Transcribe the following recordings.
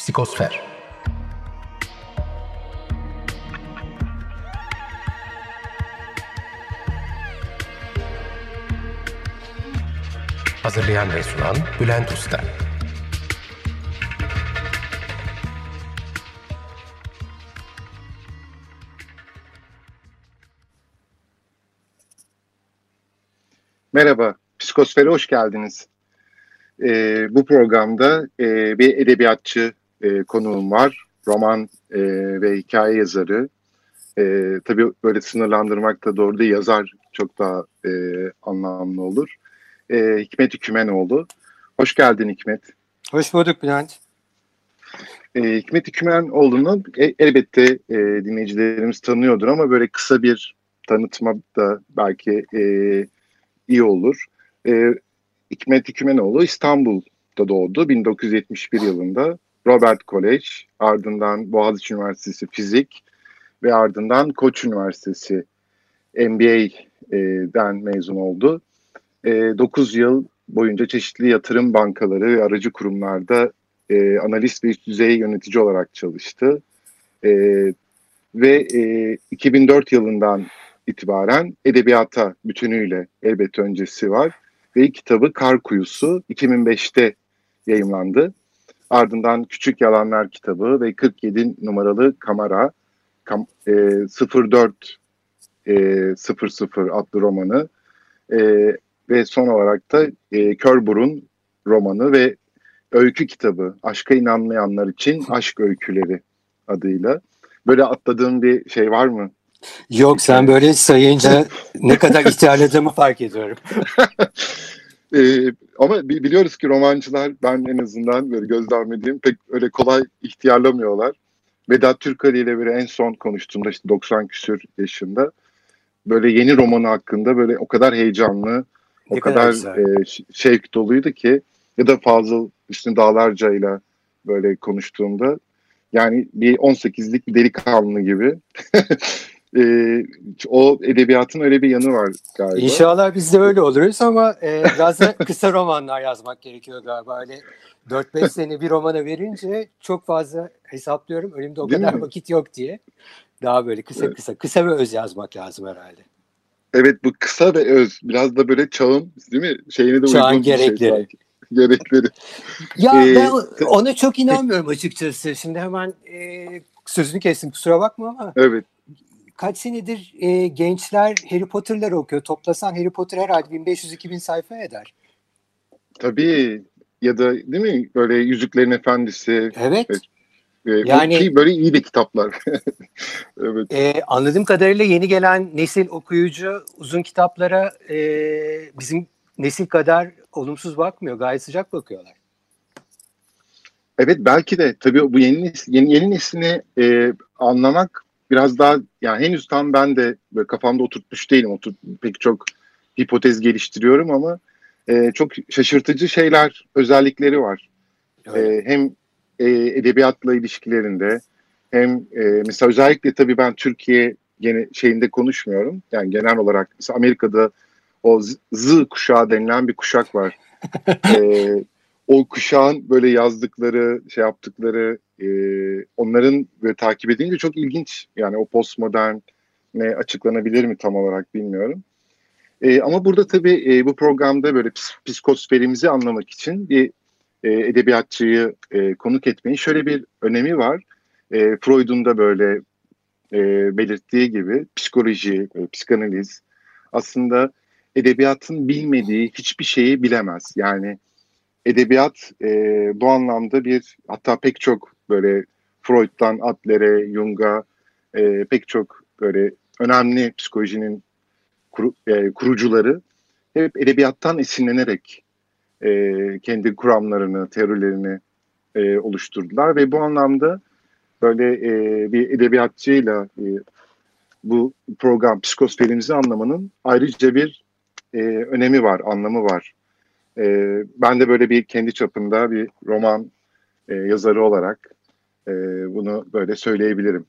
Psikosfer. Hazırlayan ve sunan Bülent Usta. Merhaba, Psikosfer'e hoş geldiniz. Bu programda bir edebiyatçı konuğum var. Roman ve hikaye yazarı. Tabii böyle sınırlandırmak da doğru değil. Yazar çok daha anlamlı olur. Hikmet Hükümenoğlu. Hoş geldin Hikmet. Hoş bulduk Bülent. Hikmet Hükümenoğlu'nu elbette dinleyicilerimiz tanıyordur ama böyle kısa bir tanıtma da belki iyi olur. Hikmet Hükümenoğlu İstanbul'da doğdu 1971 yılında. Robert College, ardından Boğaziçi Üniversitesi Fizik ve ardından Koç Üniversitesi MBA'den mezun oldu. 9 yıl boyunca çeşitli yatırım bankaları ve aracı kurumlarda analist ve üst düzey yönetici olarak çalıştı. Ve 2004 yılından itibaren edebiyata bütünüyle elbette öncesi var. Ve ilk kitabı Kar Kuyusu 2005'te yayımlandı. Ardından Küçük Yalanlar kitabı ve 47 numaralı Kamera 04.00 adlı romanı ve son olarak da Körbur'un romanı ve öykü kitabı Aşka İnanmayanlar İçin Aşk Öyküleri adıyla. Böyle atladığın bir şey var mı? Yok, sen böyle sayınca ne kadar ihtiyarladığımı fark ediyorum. Ama biliyoruz ki romancılar, ben en azından böyle gözlemlediğim, pek öyle kolay ihtiyarlamıyorlar. Vedat Türkal ile böyle en son konuştuğumda işte 90 küsür yaşında böyle yeni romanı hakkında böyle o kadar heyecanlı, o kadar şevk doluydu ki, ya da Fazıl Üstün Dağlarca ile böyle konuştuğumda yani bir 18'lik bir delikanlı gibi. O edebiyatın öyle bir yanı var galiba. İnşallah biz de öyle oluruz ama biraz da kısa romanlar yazmak gerekiyor galiba. Öyle 4-5 sene bir romana verince çok fazla hesaplıyorum. Önümde o kadar vakit yok diye. Daha böyle kısa ve öz yazmak lazım herhalde. Evet, bu kısa ve öz biraz da böyle çağın, değil mi? Şeyine de çağın gerekleri. Şey gerekleri. Ya ben ona çok inanmıyorum açıkçası. Şimdi hemen sözünü kestim, kusura bakma ama. Evet. Kaç senedir gençler Harry Potter'ları okuyor. Toplasan Harry Potter herhalde 1500-2000 sayfa eder. Tabii. Ya da değil mi? Böyle Yüzüklerin Efendisi. Evet. Yani böyle iyi de kitaplar. Evet. Anladığım kadarıyla yeni gelen nesil okuyucu uzun kitaplara bizim nesil kadar olumsuz bakmıyor. Gayet sıcak bakıyorlar. Evet, belki de tabii bu yeni neslini anlamak biraz daha, yani henüz tam ben de böyle kafamda oturtmuş değilim. Pek çok hipotez geliştiriyorum ama çok şaşırtıcı şeyler, özellikleri var. Evet. Hem edebiyatla ilişkilerinde hem mesela özellikle tabii ben Türkiye şeyinde konuşmuyorum. Yani genel olarak mesela Amerika'da o Z kuşağı denilen bir kuşak var. O kuşağın böyle yazdıkları, şey yaptıkları, onların böyle takip edince çok ilginç. Yani o postmodern ne açıklanabilir mi tam olarak bilmiyorum. Ama burada tabii bu programda böyle psikosferimizi anlamak için bir edebiyatçıyı konuk etmenin şöyle bir önemi var. Freud'un da böyle belirttiği gibi psikoloji, psikanaliz aslında edebiyatın bilmediği hiçbir şeyi bilemez. Yani edebiyat bu anlamda bir, hatta pek çok böyle Freud'dan Adler'e, Jung'a pek çok böyle önemli psikolojinin kurucuları hep edebiyattan esinlenerek kendi kuramlarını, teorilerini oluşturdular ve bu anlamda böyle bir edebiyatçıyla bu program psikosferimizi anlamanın ayrıca bir önemi var, anlamı var. Ben de böyle bir kendi çapında bir roman yazarı olarak bunu böyle söyleyebilirim.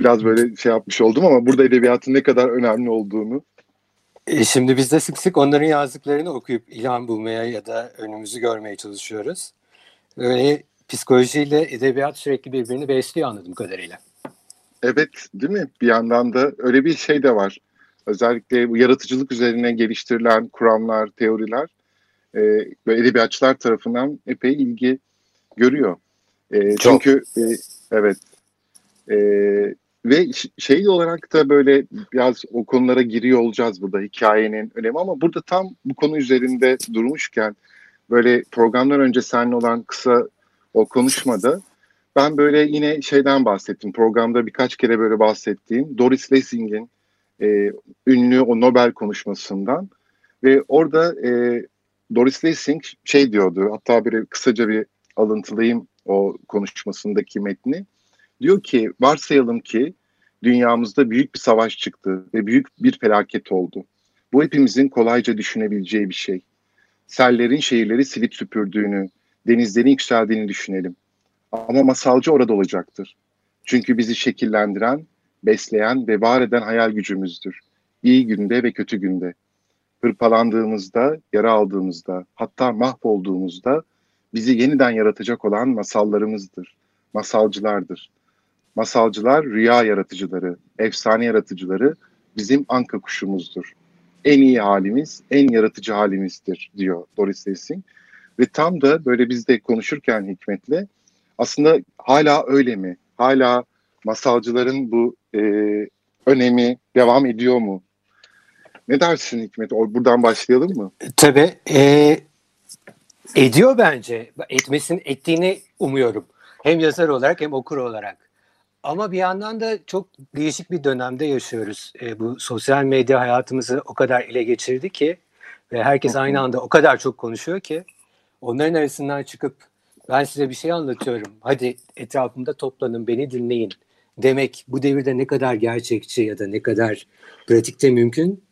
Biraz böyle şey yapmış oldum ama burada edebiyatın ne kadar önemli olduğunu. Şimdi biz de sık sık onların yazdıklarını okuyup ilham bulmaya ya da önümüzü görmeye çalışıyoruz. Öyle psikolojiyle edebiyat sürekli birbirini besliyor anladığım kadarıyla. Evet, değil mi? Bir yandan da öyle bir şey de var. Özellikle bu yaratıcılık üzerine geliştirilen kuramlar, teoriler edebiyatçılar tarafından epey ilgi görüyor. Çünkü evet. Ve şey olarak da böyle biraz o konulara giriyor olacağız burada, hikayenin önemi, ama burada tam bu konu üzerinde durmuşken böyle programlar önce seninle olan kısa o konuşmada ben böyle yine şeyden bahsettim. Programda birkaç kere böyle bahsettiğim Doris Lessing'in ünlü o Nobel konuşmasından ve orada Doris Lessing şey diyordu, hatta bir kısaca bir alıntılayayım o konuşmasındaki metni. Diyor ki, varsayalım ki dünyamızda büyük bir savaş çıktı ve büyük bir felaket oldu. Bu hepimizin kolayca düşünebileceği bir şey. Sellerin şehirleri silip süpürdüğünü, denizlerin yükseldiğini düşünelim. Ama masalcı orada olacaktır. Çünkü bizi şekillendiren, besleyen ve var eden hayal gücümüzdür. İyi günde ve kötü günde. Hırpalandığımızda, yara aldığımızda, hatta mahvolduğumuzda bizi yeniden yaratacak olan masallarımızdır. Masalcılardır. Masalcılar rüya yaratıcıları, efsane yaratıcıları bizim anka kuşumuzdur. En iyi halimiz, en yaratıcı halimizdir diyor Doris Lessing. Ve tam da böyle biz de konuşurken Hikmet'le aslında hala öyle mi? Hala masalcıların bu önemi devam ediyor mu? Ne dersin Hikmet? Buradan başlayalım mı? Tabii. Ediyor bence. Ettiğini umuyorum. Hem yazar olarak hem okur olarak. Ama bir yandan da çok değişik bir dönemde yaşıyoruz. Bu sosyal medya hayatımızı o kadar ele geçirdi ki ve herkes aynı anda o kadar çok konuşuyor ki onların arasından çıkıp ben size bir şey anlatıyorum, hadi etrafımda toplanın, beni dinleyin demek bu devirde ne kadar gerçekçi ya da ne kadar pratikte mümkün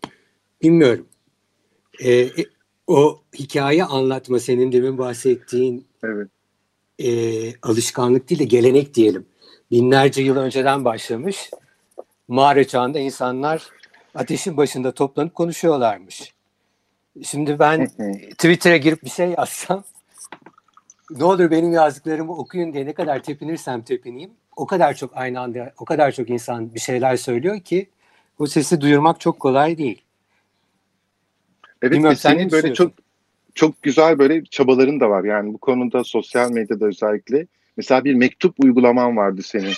bilmiyorum. O hikaye anlatma, senin demin bahsettiğin evet. Alışkanlık değil de gelenek diyelim. Binlerce yıl önceden başlamış. Mağara çağında insanlar ateşin başında toplanıp konuşuyorlarmış. Şimdi ben Twitter'a girip bir şey yazsam, ne olur benim yazdıklarımı okuyun diye ne kadar tepinirsem tepineyim, o kadar çok aynı anda, o kadar çok insan bir şeyler söylüyor ki o sesi duyurmak çok kolay değil. Evet, senin böyle çok güzel böyle çabaların da var. Yani bu konuda sosyal medyada özellikle. Mesela bir mektup uygulaman vardı senin.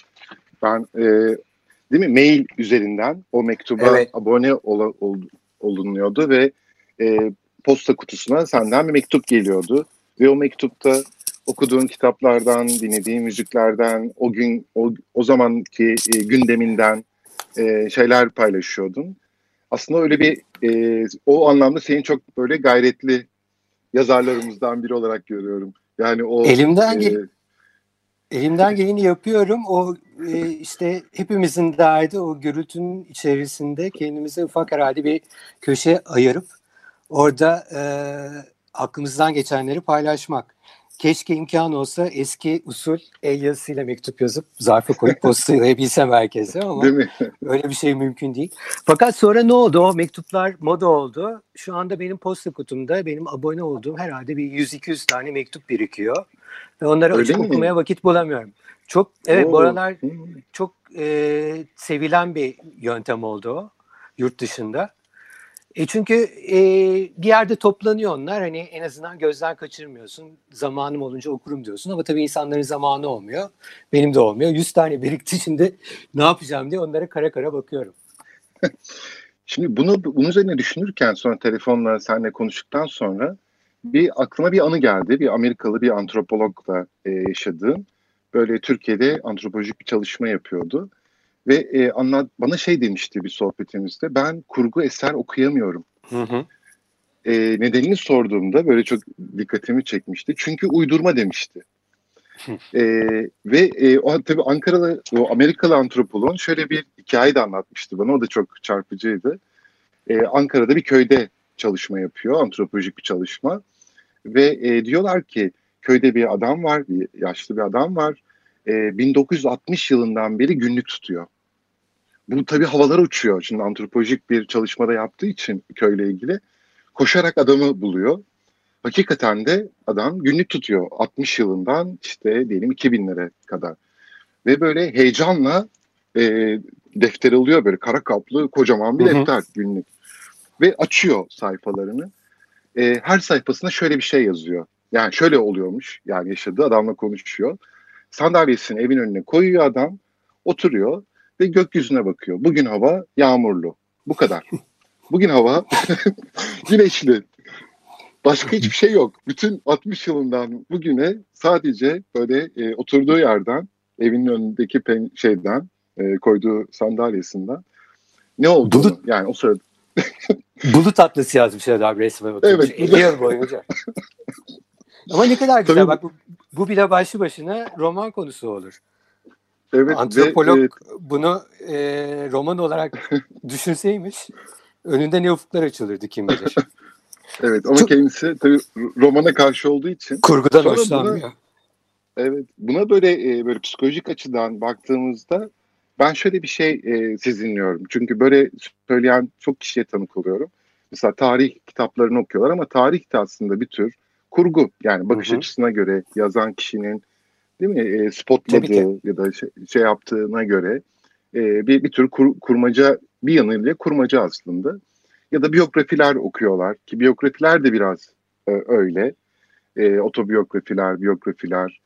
Ben değil mi? Mail üzerinden o mektuba evet. abone olunuyordu ve posta kutusuna senden bir mektup geliyordu. Ve o mektupta okuduğun kitaplardan, dinlediğin müziklerden, o gün o zamanki gündeminden şeyler paylaşıyordun. Aslında öyle bir o anlamda senin çok böyle gayretli yazarlarımızdan biri olarak görüyorum. Yani o elimden geleni yapıyorum. O işte hepimizin derdi o gürültünün içerisinde kendimize ufak herhalde bir köşe ayırıp orada aklımızdan geçenleri paylaşmak. Keşke imkan olsa eski usul el yazısıyla mektup yazıp zarfa koyup postalayabilsem herkese ama öyle bir şey mümkün değil. Fakat sonra ne oldu? O mektuplar moda oldu. Şu anda benim posta kutumda benim abone olduğum herhalde bir 100-200 tane mektup birikiyor. Ve onları açıp okumaya vakit bulamıyorum. Çok evet, bu aralar çok sevilen bir yöntem oldu o yurt dışında. Çünkü bir yerde toplanıyor onlar, hani en azından gözden kaçırmıyorsun, zamanım olunca okurum diyorsun ama tabii insanların zamanı olmuyor, benim de olmuyor. 100 tane birikti, şimdi ne yapacağım diye onlara kara kara bakıyorum. Şimdi bunun üzerine düşünürken sonra telefonla seninle konuştuktan sonra aklıma bir anı geldi. Bir Amerikalı bir antropologla yaşadığım, böyle Türkiye'de antropolojik bir çalışma yapıyordu. Ve bana şey demişti bir sohbetimizde, ben kurgu eser okuyamıyorum. Hı hı. Nedenini sorduğumda böyle çok dikkatimi çekmişti. Çünkü uydurma demişti. O tabii Ankaralı, o Amerikalı antropoloğun şöyle bir hikaye de anlatmıştı bana. O da çok çarpıcıydı. Ankara'da bir köyde çalışma yapıyor, antropolojik bir çalışma. Ve diyorlar ki köyde bir adam var, bir yaşlı bir adam var. 1960 yılından beri günlük tutuyor. Bu tabii havalara uçuyor. Şimdi antropolojik bir çalışmada yaptığı için köyle ilgili koşarak adamı buluyor. hakikaten de adam günlük tutuyor 60 yılından işte diyelim 2000'lere kadar. Ve böyle heyecanla defter alıyor, böyle kara kaplı kocaman bir defter günlük. Ve açıyor sayfalarını. Her sayfasında şöyle bir şey yazıyor. Yani şöyle oluyormuş, yani yaşadığı adamla konuşuyor. Sandalyesini evin önüne koyuyor adam, oturuyor ve gökyüzüne bakıyor. Bugün hava yağmurlu, bu kadar. Bugün hava güneşli. Başka hiçbir şey yok. Bütün 60 yılından bugüne sadece böyle oturduğu yerden, evinin önündeki şeyden, koyduğu sandalyesinden ne olduğunu, bulut, yani o sırada. Bulut atlası yazmış abi resme bakmış. Evet. 50 yıl boyunca. Ama ne kadar güzel. Tabii, bak bu bile başlı başına roman konusu olur. Evet, antropolog bunu roman olarak düşünseymiş önünde ne ufuklar açılırdı kim bilir. Evet, ama çok, kendisi tabii romana karşı olduğu için kurgudan hoşlanmıyor. Evet, buna böyle psikolojik açıdan baktığımızda ben şöyle bir şey sezinliyorum. Çünkü böyle söyleyen çok kişiye tanık oluyorum. Mesela tarih kitaplarını okuyorlar ama tarih de aslında bir tür kurgu. Yani bakış açısına göre yazan kişinin, değil mi, spotladığı ya da şey yaptığına göre bir tür kurmaca, bir yanıyla kurmaca aslında. Ya da biyografiler okuyorlar ki biyografiler de biraz öyle. Otobiyografiler, biyografiler.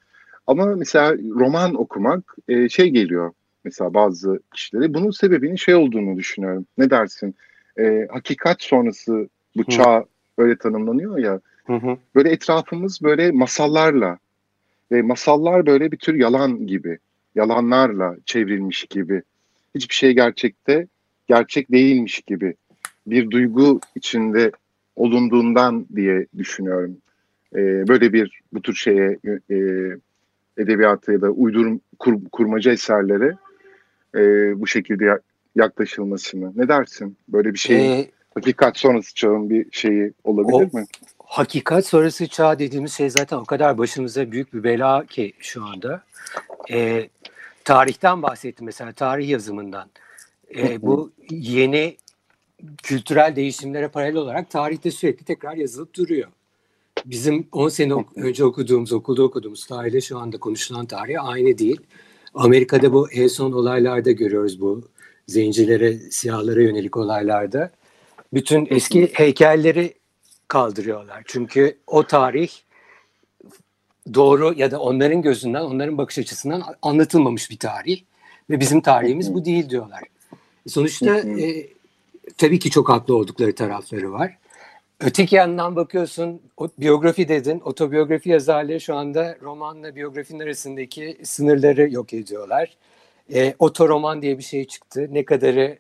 Ama mesela roman okumak şey geliyor mesela bazı kişilere. Bunun sebebinin şey olduğunu düşünüyorum. Ne dersin? Hakikat sonrası bu çağ öyle tanımlanıyor ya. Böyle etrafımız böyle masallarla ve masallar böyle bir tür yalan gibi, yalanlarla çevrilmiş gibi. Hiçbir şey gerçekte gerçek değilmiş gibi bir duygu içinde olunduğundan diye düşünüyorum. Böyle bir bu tür şeye edebiyata ya da kurmaca eserlere bu şekilde yaklaşılmasını. Ne dersin? Böyle bir şey hakikat sonrası çağın bir şeyi olabilir mi? Hakikat sonrası çağ dediğimiz şey zaten o kadar başımıza büyük bir bela ki şu anda. Tarihten bahsettim mesela, tarih yazımından. Bu yeni kültürel değişimlere paralel olarak tarihte sürekli tekrar yazılıp duruyor. Bizim 10 sene önce okulda okuduğumuz tarihle şu anda konuşulan tarih aynı değil. Amerika'da bu en son olaylarda görüyoruz, bu zencilere, siyahlara yönelik olaylarda. Bütün eski heykelleri kaldırıyorlar. Çünkü o tarih doğru ya da onların gözünden, onların bakış açısından anlatılmamış bir tarih. Ve bizim tarihimiz bu değil diyorlar. Sonuçta tabii ki çok haklı oldukları tarafları var. Öteki yandan bakıyorsun, biyografi dedin, otobiyografi yazarları şu anda romanla biyografinin arasındaki sınırları yok ediyorlar. Otoroman diye bir şey çıktı. Ne kadarı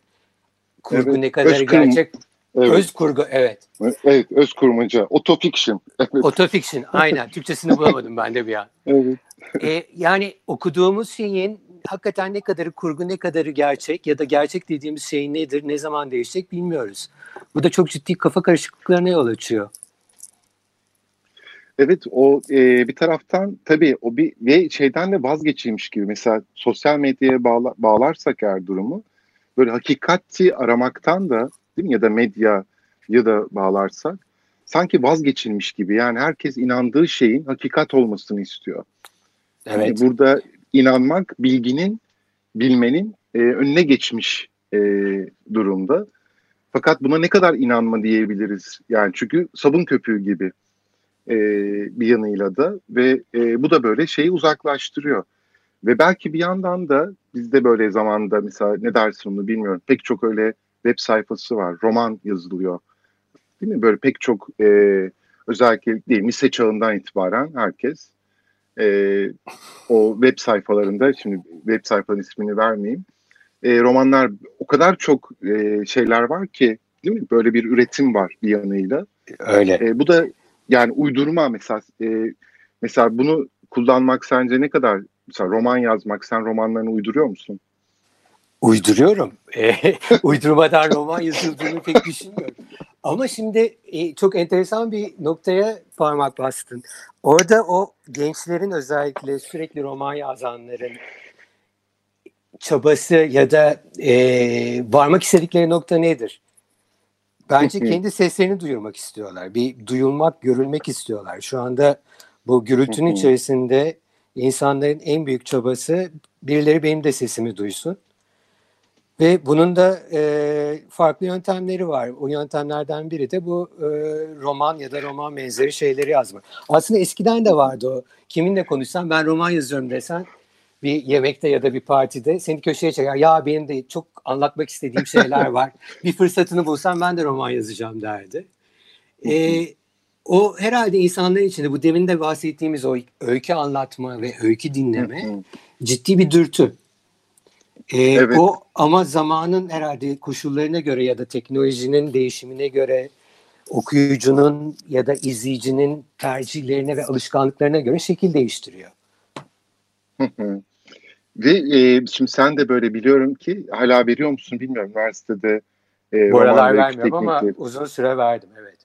kurgu, evet, ne kadarı gerçek. Evet. Öz kurgu, evet. Evet, öz kurmaca. Otofiction. Evet. Otofiction, aynen. Türkçesini bulamadım ben de bir an. Evet. Yani okuduğumuz şeyin hakikaten ne kadarı kurgu, ne kadarı gerçek ya da gerçek dediğimiz şey nedir, ne zaman değişecek bilmiyoruz. Bu da çok ciddi kafa karışıklıklarına yol açıyor. Evet, o bir taraftan tabii o bir şeyden de vazgeçilmiş gibi. Mesela sosyal medyaya bağlarsak eğer durumu, böyle hakikati aramaktan da, değil mi, ya da medya ya da bağlarsak sanki vazgeçilmiş gibi. Yani herkes inandığı şeyin hakikat olmasını istiyor. Evet. Yani burada İnanmak bilginin, bilmenin önüne geçmiş durumda. Fakat buna ne kadar inanma diyebiliriz? Yani çünkü sabun köpüğü gibi bir yanıyla da ve bu da böyle şeyi uzaklaştırıyor. Ve belki bir yandan da bizde böyle zamanda mesela ne dersin onu bilmiyorum. Pek çok öyle web sayfası var. Roman yazılıyor. Değil mi? Böyle pek çok özellikle değil, lise çağından itibaren herkes o web sayfalarında, şimdi web sayfanın ismini vermeyeyim, romanlar, o kadar çok şeyler var ki, değil mi, böyle bir üretim var bir yanıyla. Öyle. Bu da yani uydurma mesela bunu kullanmak sence ne kadar, mesela roman yazmak, sen romanlarını uyduruyor musun? Uyduruyorum. Uydurmadan roman yazıldığını pek düşünmüyorum. Ama şimdi çok enteresan bir noktaya parmak bastın. Orada o gençlerin, özellikle sürekli roman yazanların çabası ya da varmak istedikleri nokta nedir? Bence kendi seslerini duyurmak istiyorlar. Bir duyulmak, görülmek istiyorlar. Şu anda bu gürültünün içerisinde insanların en büyük çabası birileri benim de sesimi duysun. Ve bunun da farklı yöntemleri var. O yöntemlerden biri de bu roman ya da roman benzeri şeyleri yazmak. Aslında eskiden de vardı o. Kiminle konuşsan ben roman yazıyorum desen bir yemekte ya da bir partide seni köşeye çeker. Ya benim de çok anlatmak istediğim şeyler var. Bir fırsatını bulsam ben de roman yazacağım derdi. O herhalde insanların içinde bu demin de bahsettiğimiz o öykü anlatma ve öykü dinleme ciddi bir dürtü. Evet. O ama zamanın herhalde koşullarına göre ya da teknolojinin değişimine göre okuyucunun ya da izleyicinin tercihlerine ve alışkanlıklarına göre şekil değiştiriyor. Ve şimdi sen de böyle biliyorum ki hala veriyor musun bilmiyorum üniversitede. Bu aralar vermiyorum ama uzun süre verdim evet.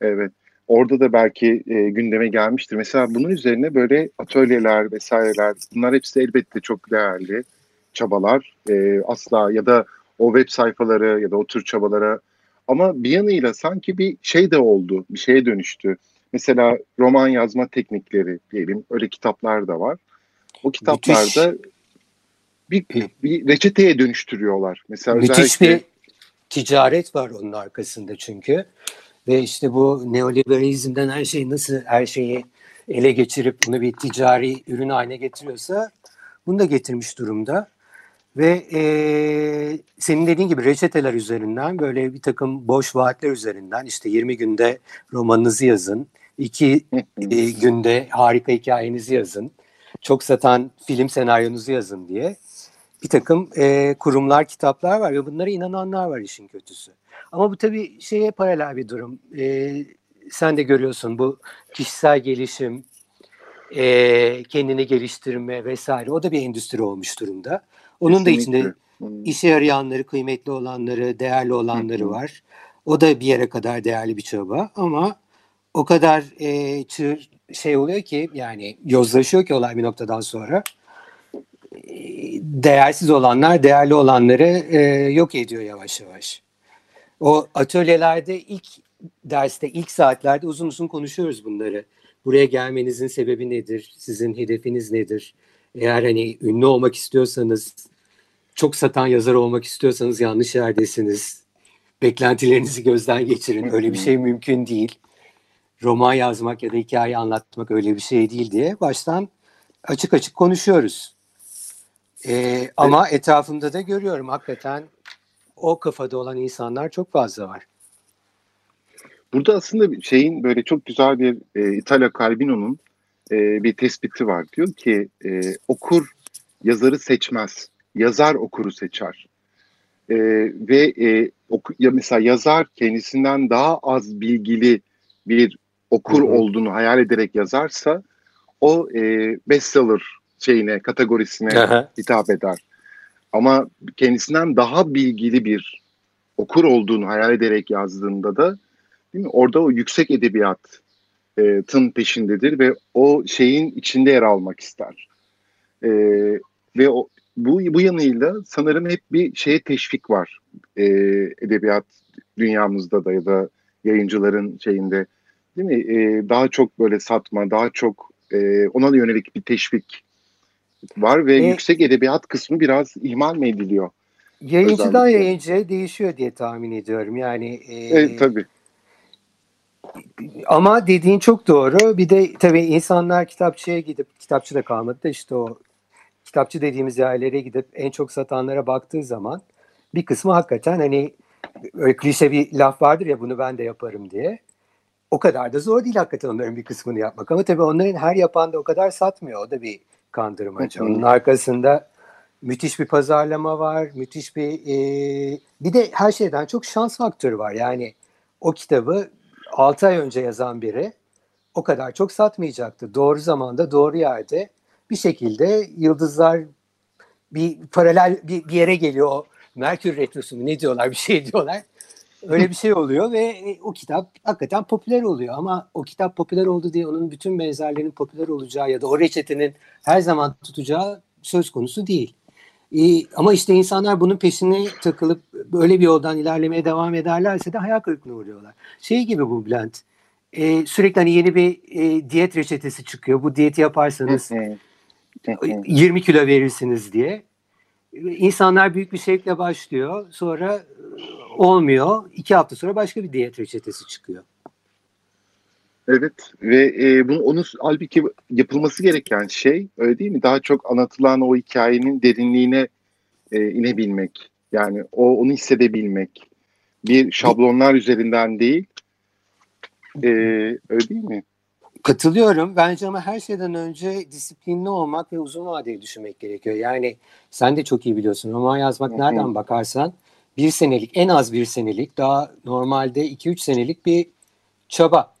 Evet. Orada da belki gündeme gelmiştir. Mesela bunun üzerine böyle atölyeler vesaireler bunlar hepsi elbette çok değerli çabalar asla ya da o web sayfaları ya da o tür çabalara ama bir yanıyla sanki bir şey de oldu bir şeye dönüştü. Mesela roman yazma teknikleri diyelim öyle kitaplar da var. O kitaplarda bir reçeteye dönüştürüyorlar. Mesela müthiş özellikle... bir ticaret var onun arkasında çünkü. Ve işte bu neoliberalizmden her şeyi nasıl her şeyi ele geçirip bunu bir ticari ürün haline getiriyorsa bunu da getirmiş durumda. Ve senin dediğin gibi reçeteler üzerinden böyle bir takım boş vaatler üzerinden işte 20 günde romanınızı yazın, 2 günde harika hikayenizi yazın. Çok satan film senaryonuzu yazın diye bir takım kurumlar, kitaplar var ve bunlara inananlar var işin kötüsü. Ama bu tabii şeye paralel bir durum. Sen de görüyorsun bu kişisel gelişim, kendini geliştirme vesaire o da bir endüstri olmuş durumda. Onun kesinlikle. Da içinde işe yarayanları, kıymetli olanları, değerli olanları var. O da bir yere kadar değerli bir çaba ama o kadar çığır şey oluyor ki yani yozlaşıyor ki olay bir noktadan sonra değersiz olanlar değerli olanları yok ediyor yavaş yavaş. O atölyelerde ilk derste ilk saatlerde uzun uzun konuşuyoruz bunları. Buraya gelmenizin sebebi nedir? Sizin hedefiniz nedir? Eğer hani ünlü olmak istiyorsanız çok satan yazar olmak istiyorsanız yanlış yerdesiniz. Beklentilerinizi gözden geçirin. Öyle bir şey mümkün değil. Roman yazmak ya da hikaye anlatmak öyle bir şey değil diye baştan açık açık konuşuyoruz. Ama etrafımda da görüyorum hakikaten o kafada olan insanlar çok fazla var. Burada aslında şeyin böyle çok güzel bir Italo Calvino'nun bir tespiti var. Diyor ki okur yazarı seçmez, yazar okuru seçer. Ve mesela yazar kendisinden daha az bilgili bir okur olduğunu hayal ederek yazarsa o bestseller şeyine, kategorisine hitap eder. Ama kendisinden daha bilgili bir okur olduğunu hayal ederek yazdığında da değil mi? Orada o yüksek edebiyatın peşindedir ve o şeyin içinde yer almak ister. Ve bu yanıyla sanırım hep bir şeye teşvik var. Edebiyat dünyamızda da ya da yayıncıların şeyinde değil mi? Daha çok böyle satma, daha çok ona yönelik bir teşvik var ve yüksek edebiyat kısmı biraz ihmal mi ediliyor? Yayıncıdan yayıncıya değişiyor diye tahmin ediyorum. Yani tabii. Ama dediğin çok doğru. Bir de tabii insanlar kitapçıya gidip kitapçı da kalmadı da işte o kitapçı dediğimiz yerlere gidip en çok satanlara baktığı zaman bir kısmı hakikaten hani öyle klişe bir laf vardır ya bunu ben de yaparım diye. O kadar da zor değil hakikaten onların bir kısmını yapmak. Ama tabii onların her yapan da o kadar satmıyor. O da bir kandırmaca. Onun arkasında müthiş bir pazarlama var. Müthiş bir... bir de her şeyden çok şans faktörü var. Yani o kitabı 6 ay önce yazan biri o kadar çok satmayacaktı. Doğru zamanda, doğru yerde bir şekilde yıldızlar bir paralel bir yere geliyor o. Merkür Retrosu mu ne diyorlar bir şey diyorlar. Öyle bir şey oluyor ve o kitap hakikaten popüler oluyor. Ama o kitap popüler oldu diye onun bütün benzerlerinin popüler olacağı ya da o reçetenin her zaman tutacağı söz konusu değil. Ama işte insanlar bunun peşine takılıp böyle bir yoldan ilerlemeye devam ederlerse de hayal kırıklığına uğruyorlar. Şey gibi bu Bülent, sürekli hani yeni bir diyet reçetesi çıkıyor. Bu diyeti yaparsanız 20 kilo verirsiniz diye. İnsanlar büyük bir şevkle başlıyor. Sonra olmuyor. 2 hafta sonra başka bir diyet reçetesi çıkıyor. Evet ve onun halbuki yapılması gereken şey öyle değil mi? Daha çok anlatılan o hikayenin derinliğine inebilmek. Yani onu hissedebilmek. Bir şablonlar üzerinden değil. Öyle değil mi? Katılıyorum. Bence ama her şeyden önce disiplinli olmak ve uzun vadeli düşünmek gerekiyor. Yani sen de çok iyi biliyorsun. Roman yazmak nereden bakarsan en az bir senelik daha normalde 2-3 senelik bir çaba.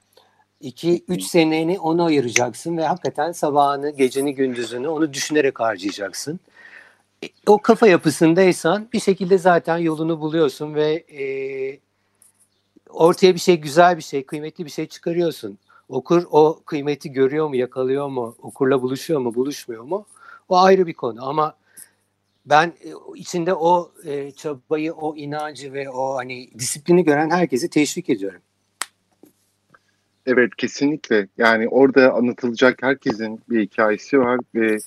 2-3 seneni ona ayıracaksın ve hakikaten sabahını, geceni, gündüzünü onu düşünerek harcayacaksın. O kafa yapısındaysan bir şekilde zaten yolunu buluyorsun ve ortaya bir şey, güzel bir şey, kıymetli bir şey çıkarıyorsun. Okur o kıymeti görüyor mu, yakalıyor mu, okurla buluşuyor mu, buluşmuyor mu? O ayrı bir konu ama ben içinde o çabayı, o inancı ve o hani disiplini gören herkesi teşvik ediyorum. Evet, kesinlikle. Yani orada anlatılacak herkesin bir hikayesi var ve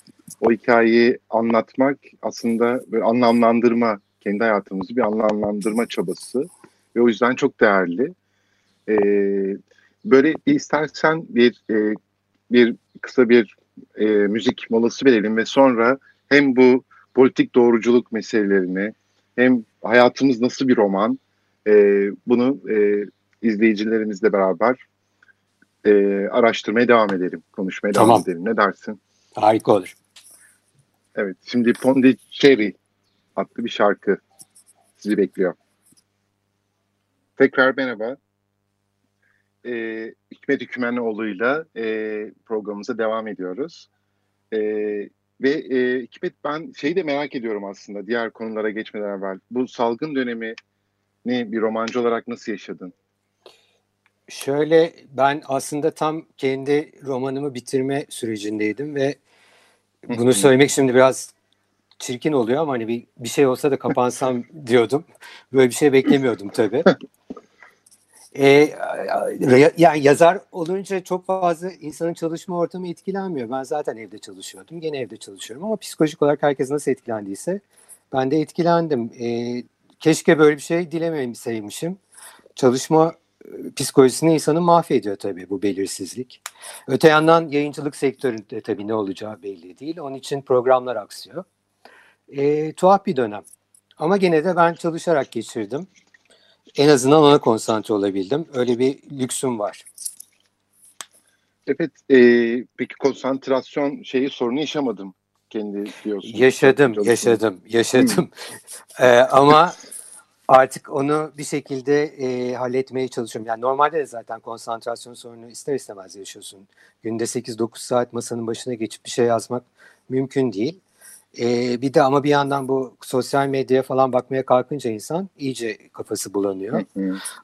o hikayeyi anlatmak aslında bir anlamlandırma, kendi hayatımızı bir anlamlandırma çabası ve o yüzden çok değerli. Böyle istersen bir kısa bir müzik molası verelim ve sonra hem bu politik doğruculuk meselelerini hem hayatımız nasıl bir roman bunu izleyicilerimizle beraber araştırmaya devam edelim, konuşmaya devam edelim. Ne dersin? Harika olur. Evet, şimdi Pondicherry adlı bir şarkı sizi bekliyor. Tekrar merhaba. Hikmet Hükümenoğlu'yla programımıza devam ediyoruz. Ve Hikmet, ben şeyi de merak ediyorum aslında diğer konulara geçmeden evvel. Bu salgın dönemini bir romancı olarak nasıl yaşadın? Şöyle, ben aslında tam kendi romanımı bitirme sürecindeydim ve bunu söylemek şimdi biraz çirkin oluyor ama hani bir şey olsa da kapansam diyordum. Böyle bir şey beklemiyordum tabii. Yani yazar olunca çok fazla insanın çalışma ortamı etkilenmiyor. Ben zaten evde çalışıyordum. Gene evde çalışıyorum ama psikolojik olarak herkes nasıl etkilendiyse ben de etkilendim. Keşke böyle bir şey dilemeseymişim. Çalışma psikolojisini insanı mahvediyor tabii bu belirsizlik. Öte yandan yayıncılık sektöründe tabii ne olacağı belli değil. Onun için programlar aksıyor. Tuhaf bir dönem. Ama gene de ben çalışarak geçirdim. En azından ona konsantre olabildim. Öyle bir lüksüm var. Evet. Peki konsantrasyon sorunu yaşamadım. Kendi diyorsun. Yaşadım. Ama artık onu bir şekilde halletmeye çalışıyorum. Yani normalde de zaten konsantrasyon sorunu ister istemez yaşıyorsun. Günde 8-9 saat masanın başına geçip bir şey yazmak mümkün değil. Bir de ama bir yandan bu sosyal medyaya falan bakmaya kalkınca insan iyice kafası bulanıyor.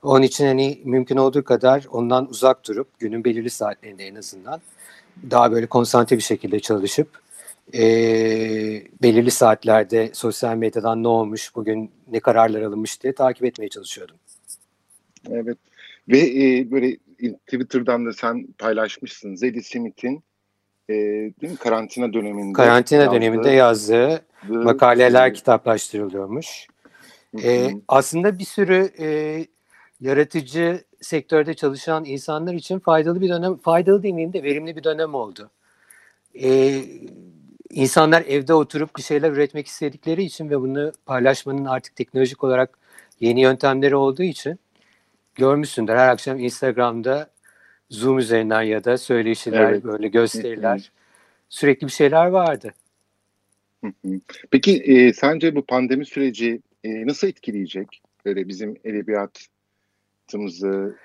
Onun için hani mümkün olduğu kadar ondan uzak durup günün belirli saatlerinde en azından daha böyle konsantre bir şekilde çalışıp belirli saatlerde sosyal medyadan ne olmuş, bugün ne kararlar alınmış diye takip etmeye çalışıyordum. Evet ve böyle Twitter'dan da sen paylaşmışsın Zeddy Smith'in değil mi? Karantina döneminde yazdığı makaleler kitaplaştırılıyormuş. Aslında bir sürü yaratıcı sektörde çalışan insanlar için faydalı bir dönem, faydalı demeyeyim de verimli bir dönem oldu. İnsanlar evde oturup bir şeyler üretmek istedikleri için ve bunu paylaşmanın artık teknolojik olarak yeni yöntemleri olduğu için görmüşsündür. Her akşam Instagram'da Zoom üzerinden ya da söyleşiler, böyle gösteriler, sürekli bir şeyler vardı. Peki sence bu pandemi süreci nasıl etkileyecek? Böyle bizim edebiyatımızı,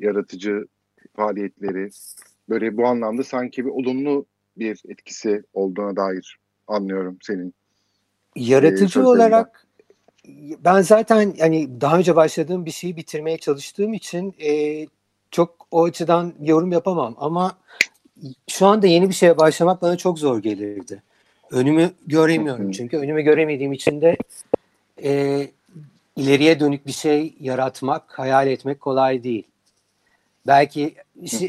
yaratıcı faaliyetleri, böyle bu anlamda sanki bir olumlu bir etkisi olduğuna dair anlıyorum senin. Yaratıcı olarak ben zaten hani daha önce başladığım bir şeyi bitirmeye çalıştığım için çok o açıdan yorum yapamam ama şu anda yeni bir şeye başlamak bana çok zor gelirdi. önümü göremiyorum. Çünkü önümü göremediğim için de ileriye dönük bir şey yaratmak, hayal etmek kolay değil. Belki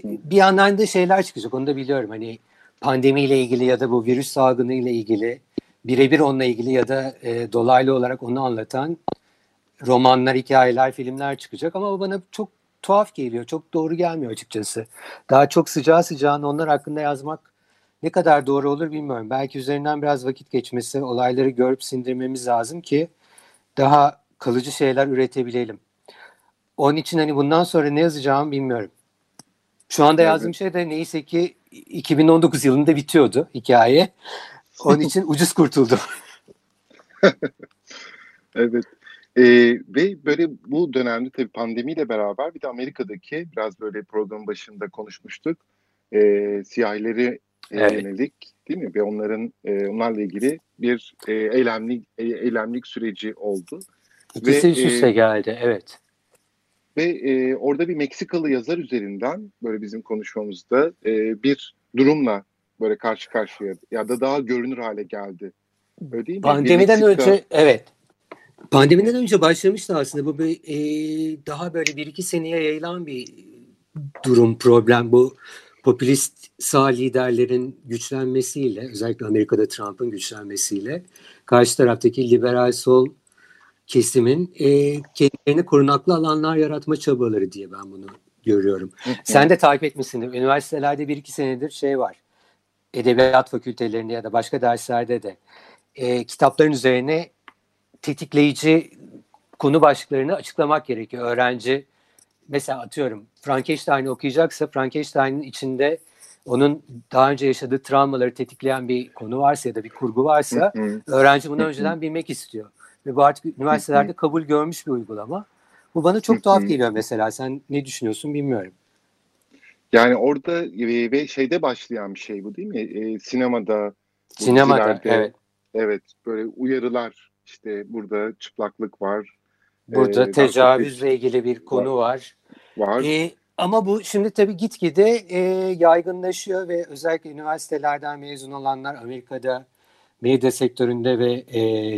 bir yandan da şeyler çıkacak, onu da biliyorum. Hani pandemiyle ilgili ya da bu virüs salgınıyla ilgili, birebir onunla ilgili ya da dolaylı olarak onu anlatan romanlar, hikayeler, filmler çıkacak. Ama bana çok tuhaf geliyor, çok doğru gelmiyor açıkçası. Daha çok sıcağı sıcağına onlar hakkında yazmak ne kadar doğru olur bilmiyorum. Belki üzerinden biraz vakit geçmesi, olayları görüp sindirmemiz lazım ki daha kalıcı şeyler üretebilelim. Onun için hani bundan sonra ne yazacağımı bilmiyorum. Şu anda yazdığım şey de neyse ki 2019 yılında bitiyordu hikaye. Onun için ucuz kurtuldum. Evet. Ve böyle bu dönemde tabii pandemiyle beraber bir de Amerika'daki, biraz böyle programın başında konuşmuştuk, siyahileri yönelik, değil mi? Ve onlarla ilgili bir eylemlik süreci oldu. İkisi üst üste geldi, evet. Ve orada bir Meksikalı yazar üzerinden böyle bizim konuşmamızda bir durumla böyle karşı karşıya ya da daha görünür hale geldi. Öyle değil mi? Pandemiden önce, evet. Pandemiden önce başlamıştı aslında bu bir, daha böyle bir iki seneye yayılan bir durum, problem bu. Popülist sağ liderlerin güçlenmesiyle, özellikle Amerika'da Trump'ın güçlenmesiyle karşı taraftaki liberal sol kesimin kendilerine korunaklı alanlar yaratma çabaları diye ben bunu görüyorum. Sen de takip etmişsindir. Üniversitelerde bir iki senedir şey var. Edebiyat fakültelerinde ya da başka derslerde de kitapların üzerine tetikleyici konu başlıklarını açıklamak gerekiyor. Öğrenci mesela atıyorum Frankenstein'i okuyacaksa Frankenstein'in içinde onun daha önce yaşadığı travmaları tetikleyen bir konu varsa ya da bir kurgu varsa öğrenci bunu önceden bilmek istiyor. Ve bu artık üniversitelerde kabul görmüş bir uygulama. Bu bana çok tuhaf geliyor mesela. Sen ne düşünüyorsun bilmiyorum. Yani orada ve şeyde başlayan bir şey bu, değil mi? Sinemada. Sinemada, evet. Evet, böyle uyarılar, işte burada çıplaklık var. Burada tecavüzle ilgili bir konu var. Ama bu şimdi tabii gitgide yaygınlaşıyor ve özellikle üniversitelerden mezun olanlar Amerika'da medya sektöründe ve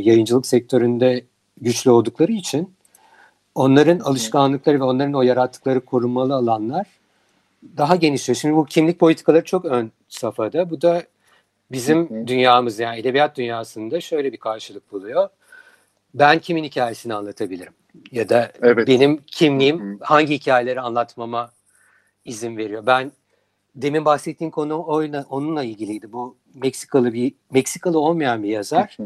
yayıncılık sektöründe güçlü oldukları için onların alışkanlıkları ve onların o yarattıkları korunmalı alanlar daha genişliyor. Şimdi bu kimlik politikaları çok ön safhada. Bu da bizim dünyamız, yani edebiyat dünyasında şöyle bir karşılık buluyor. Ben kimin hikayesini anlatabilirim? Ya da benim kimliğim hangi hikayeleri anlatmama izin veriyor? Ben demin bahsettiğim konu onunla ilgiliydi. Bu Meksikalı olmayan bir yazar.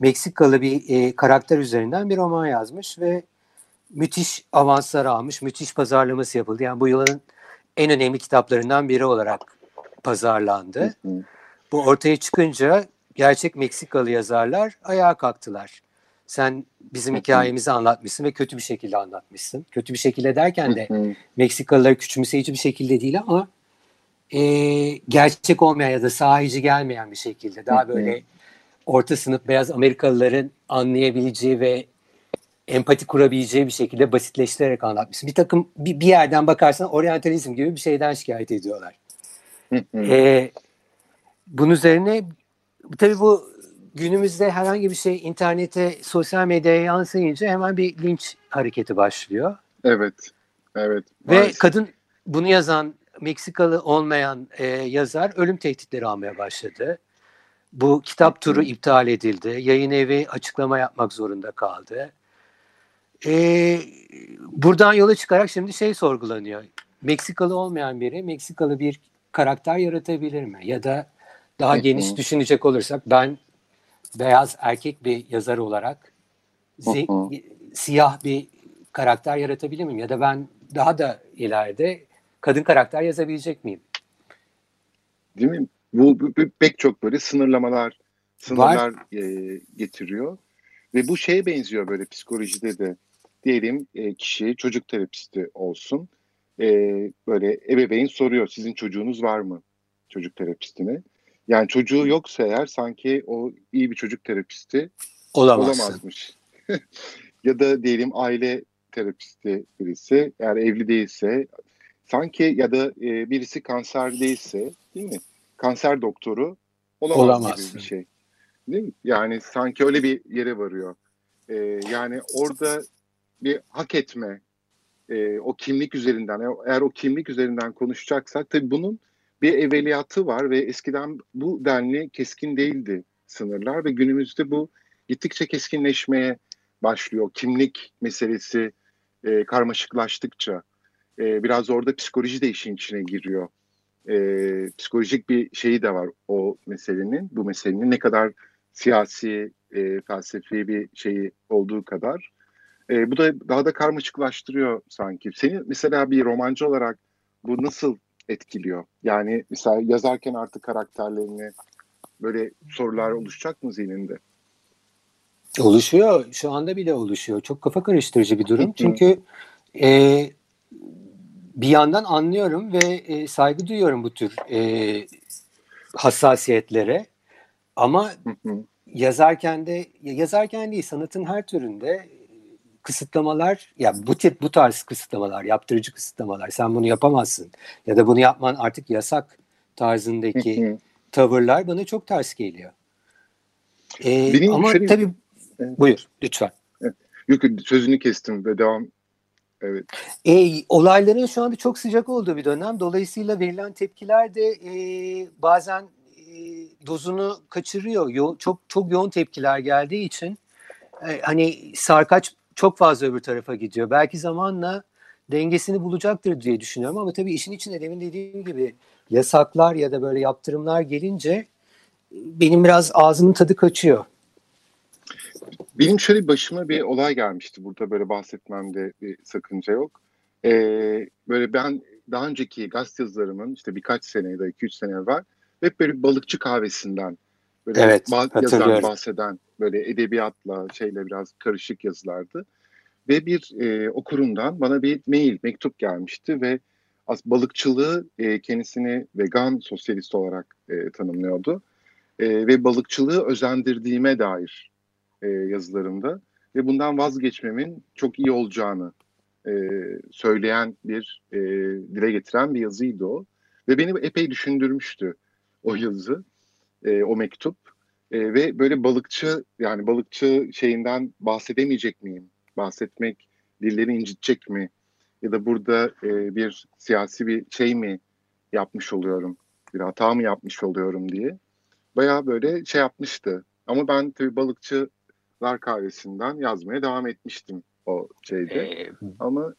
Meksikalı bir karakter üzerinden bir roman yazmış ve müthiş avanslar almış, müthiş pazarlaması yapıldı. Yani bu yılın en önemli kitaplarından biri olarak pazarlandı. Bu ortaya çıkınca gerçek Meksikalı yazarlar ayağa kalktılar. Sen bizim hikayemizi anlatmışsın ve kötü bir şekilde anlatmışsın. Kötü bir şekilde derken de Meksikalıları küçümseyici bir şekilde değil ama gerçek olmayan ya da sahici gelmeyen bir şekilde. Daha böyle orta sınıf beyaz Amerikalıların anlayabileceği ve empati kurabileceği bir şekilde basitleştirerek anlatmışsın. Bir takım bir yerden bakarsan oryantalizm gibi bir şeyden şikayet ediyorlar. Bunun üzerine tabii bu günümüzde herhangi bir şey internete, sosyal medyaya yansıyınca hemen bir linç hareketi başlıyor. Evet. Maalesef. Ve kadın, bunu yazan Meksikalı olmayan yazar ölüm tehditleri almaya başladı. Bu kitap turu iptal edildi. Yayın evi açıklama yapmak zorunda kaldı. Buradan yola çıkarak şimdi şey sorgulanıyor. Meksikalı olmayan biri Meksikalı bir karakter yaratabilir mi? Ya da daha geniş düşünecek olursak ben beyaz erkek bir yazar olarak siyah bir karakter yaratabilir miyim? Ya da ben daha da ileride kadın karakter yazabilecek miyim? Değil mi? Bu pek çok böyle sınırlamalar getiriyor. Ve bu şeye benziyor böyle psikolojide de. Diyelim kişi çocuk terapisti olsun. Böyle ebeveyn soruyor, sizin çocuğunuz var mı? Çocuk terapistine. Yani çocuğu yoksa eğer sanki o iyi bir çocuk terapisti olamazmış. Ya da diyelim aile terapisti birisi, eğer evli değilse sanki, ya da birisi kanser değilse, değil mi? Kanser doktoru olamaz gibi bir şey. Değil mi? Yani sanki öyle bir yere varıyor. Yani orada bir hak etme, o kimlik üzerinden, eğer o kimlik üzerinden konuşacaksak tabii bunun bir evveliyatı var ve eskiden bu denli keskin değildi sınırlar ve günümüzde bu gittikçe keskinleşmeye başlıyor. Kimlik meselesi karmaşıklaştıkça biraz orada psikoloji de işin içine giriyor. Psikolojik bir şeyi de var o meselenin, bu meselenin ne kadar siyasi, felsefi bir şeyi olduğu kadar. Bu da daha da karmaşıklaştırıyor sanki. Seni mesela bir romancı olarak bu nasıl etkiliyor? Yani mesela yazarken artık karakterlerini böyle sorular oluşacak mı zihninde? Oluşuyor. Şu anda bile oluşuyor. Çok kafa karıştırıcı bir durum. Çünkü bir yandan anlıyorum ve saygı duyuyorum bu tür hassasiyetlere. Ama yazarken de, yazarken değil sanatın her türünde kısıtlamalar, ya bu tarz kısıtlamalar, yaptırıcı kısıtlamalar, sen bunu yapamazsın ya da bunu yapman artık yasak tarzındaki tavırlar bana çok ters geliyor. Ama tabii buyur lütfen. Sözünü kestim ve devam. Evet. Olayların şu anda çok sıcak olduğu bir dönem. Dolayısıyla verilen tepkiler de bazen dozunu kaçırıyor. Çok yoğun tepkiler geldiği için hani sarkaç çok fazla öbür tarafa gidiyor. Belki zamanla dengesini bulacaktır diye düşünüyorum ama tabii işin içine demin dediğim gibi yasaklar ya da böyle yaptırımlar gelince benim biraz ağzımın tadı kaçıyor. Benim şöyle başıma bir olay gelmişti. Burada böyle bahsetmemde bir sakınca yok. Böyle ben daha önceki gazete yazılarımın işte birkaç sene da 2-3 sene evvel hep böyle balıkçı kahvesinden böyle evet, yazan, bahseden böyle edebiyatla şeyle biraz karışık yazılardı. Ve bir okurumdan bana bir mektup gelmişti ve balıkçılığı kendisini vegan sosyalist olarak tanımlıyordu. Ve balıkçılığı özendirdiğime dair yazılarımda ve bundan vazgeçmemin çok iyi olacağını söyleyen bir, dile getiren bir yazıydı o. Ve beni epey düşündürmüştü o yazı, o mektup. Ve böyle balıkçı, yani balıkçı şeyinden bahsedemeyecek miyim? Bahsetmek dillerini incitecek mi? Ya da burada bir siyasi bir şey mi yapmış oluyorum? Bir hata mı yapmış oluyorum diye. Bayağı böyle şey yapmıştı. Ama ben tabii balıkçılar kahvesinden yazmaya devam etmiştim o şeyde. Ama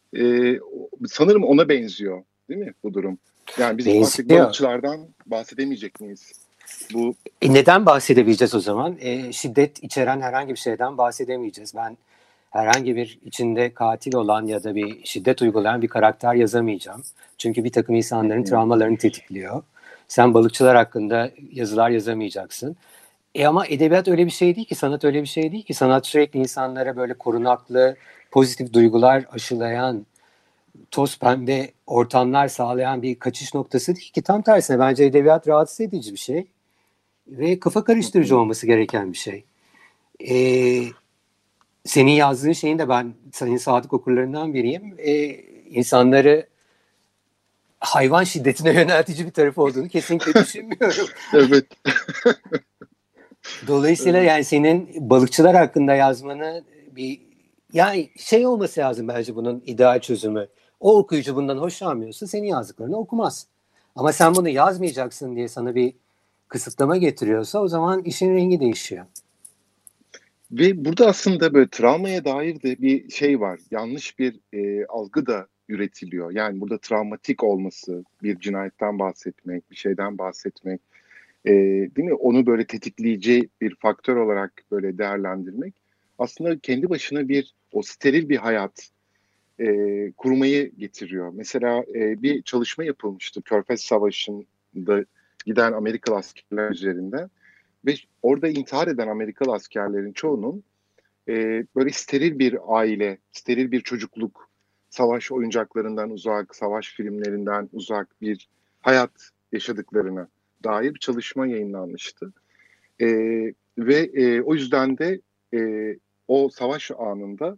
sanırım ona benziyor değil mi bu durum? Yani biz artık balıkçılardan bahsedemeyecek miyiz? Bu neden bahsedebileceğiz o zaman? Şiddet içeren herhangi bir şeyden bahsedemeyeceğiz. Ben herhangi bir içinde katil olan ya da bir şiddet uygulayan bir karakter yazamayacağım. Çünkü bir takım insanların travmalarını tetikliyor. Sen balıkçılar hakkında yazılar yazamayacaksın. Ama edebiyat öyle bir şey değil ki, sanat öyle bir şey değil ki. Sanat sürekli insanlara böyle korunaklı, pozitif duygular aşılayan, toz pembe ortamlar sağlayan bir kaçış noktası değil ki. Tam tersine bence edebiyat rahatsız edici bir şey ve kafa karıştırıcı olması gereken bir şey. Senin yazdığın şeyin de ben senin sadık okurlarından biriyim. İnsanları hayvan şiddetine yöneltici bir tarafı olduğunu kesinlikle düşünmüyorum. Evet. Dolayısıyla yani senin balıkçılar hakkında yazmanı bir yani şey olması lazım bence bunun ideal çözümü. O okuyucu bundan hoşlanmıyorsa senin yazdıklarını okumaz. Ama sen bunu yazmayacaksın diye sana bir kısıtlama getiriyorsa o zaman işin rengi değişiyor. Ve burada aslında böyle travmaya dair de bir şey var. Yanlış bir algı da üretiliyor. Yani burada travmatik olması, bir cinayetten bahsetmek, bir şeyden bahsetmek. Değil mi? Onu böyle tetikleyici bir faktör olarak böyle değerlendirmek aslında kendi başına bir o steril bir hayat kurmayı getiriyor. Mesela bir çalışma yapılmıştı Körfez Savaşı'nda giden Amerikalı askerler üzerinde ve orada intihar eden Amerikalı askerlerin çoğunun böyle steril bir aile, steril bir çocukluk, savaş oyuncaklarından uzak, savaş filmlerinden uzak bir hayat yaşadıklarını dair bir çalışma yayınlanmıştı. Ve o yüzden de o savaş anında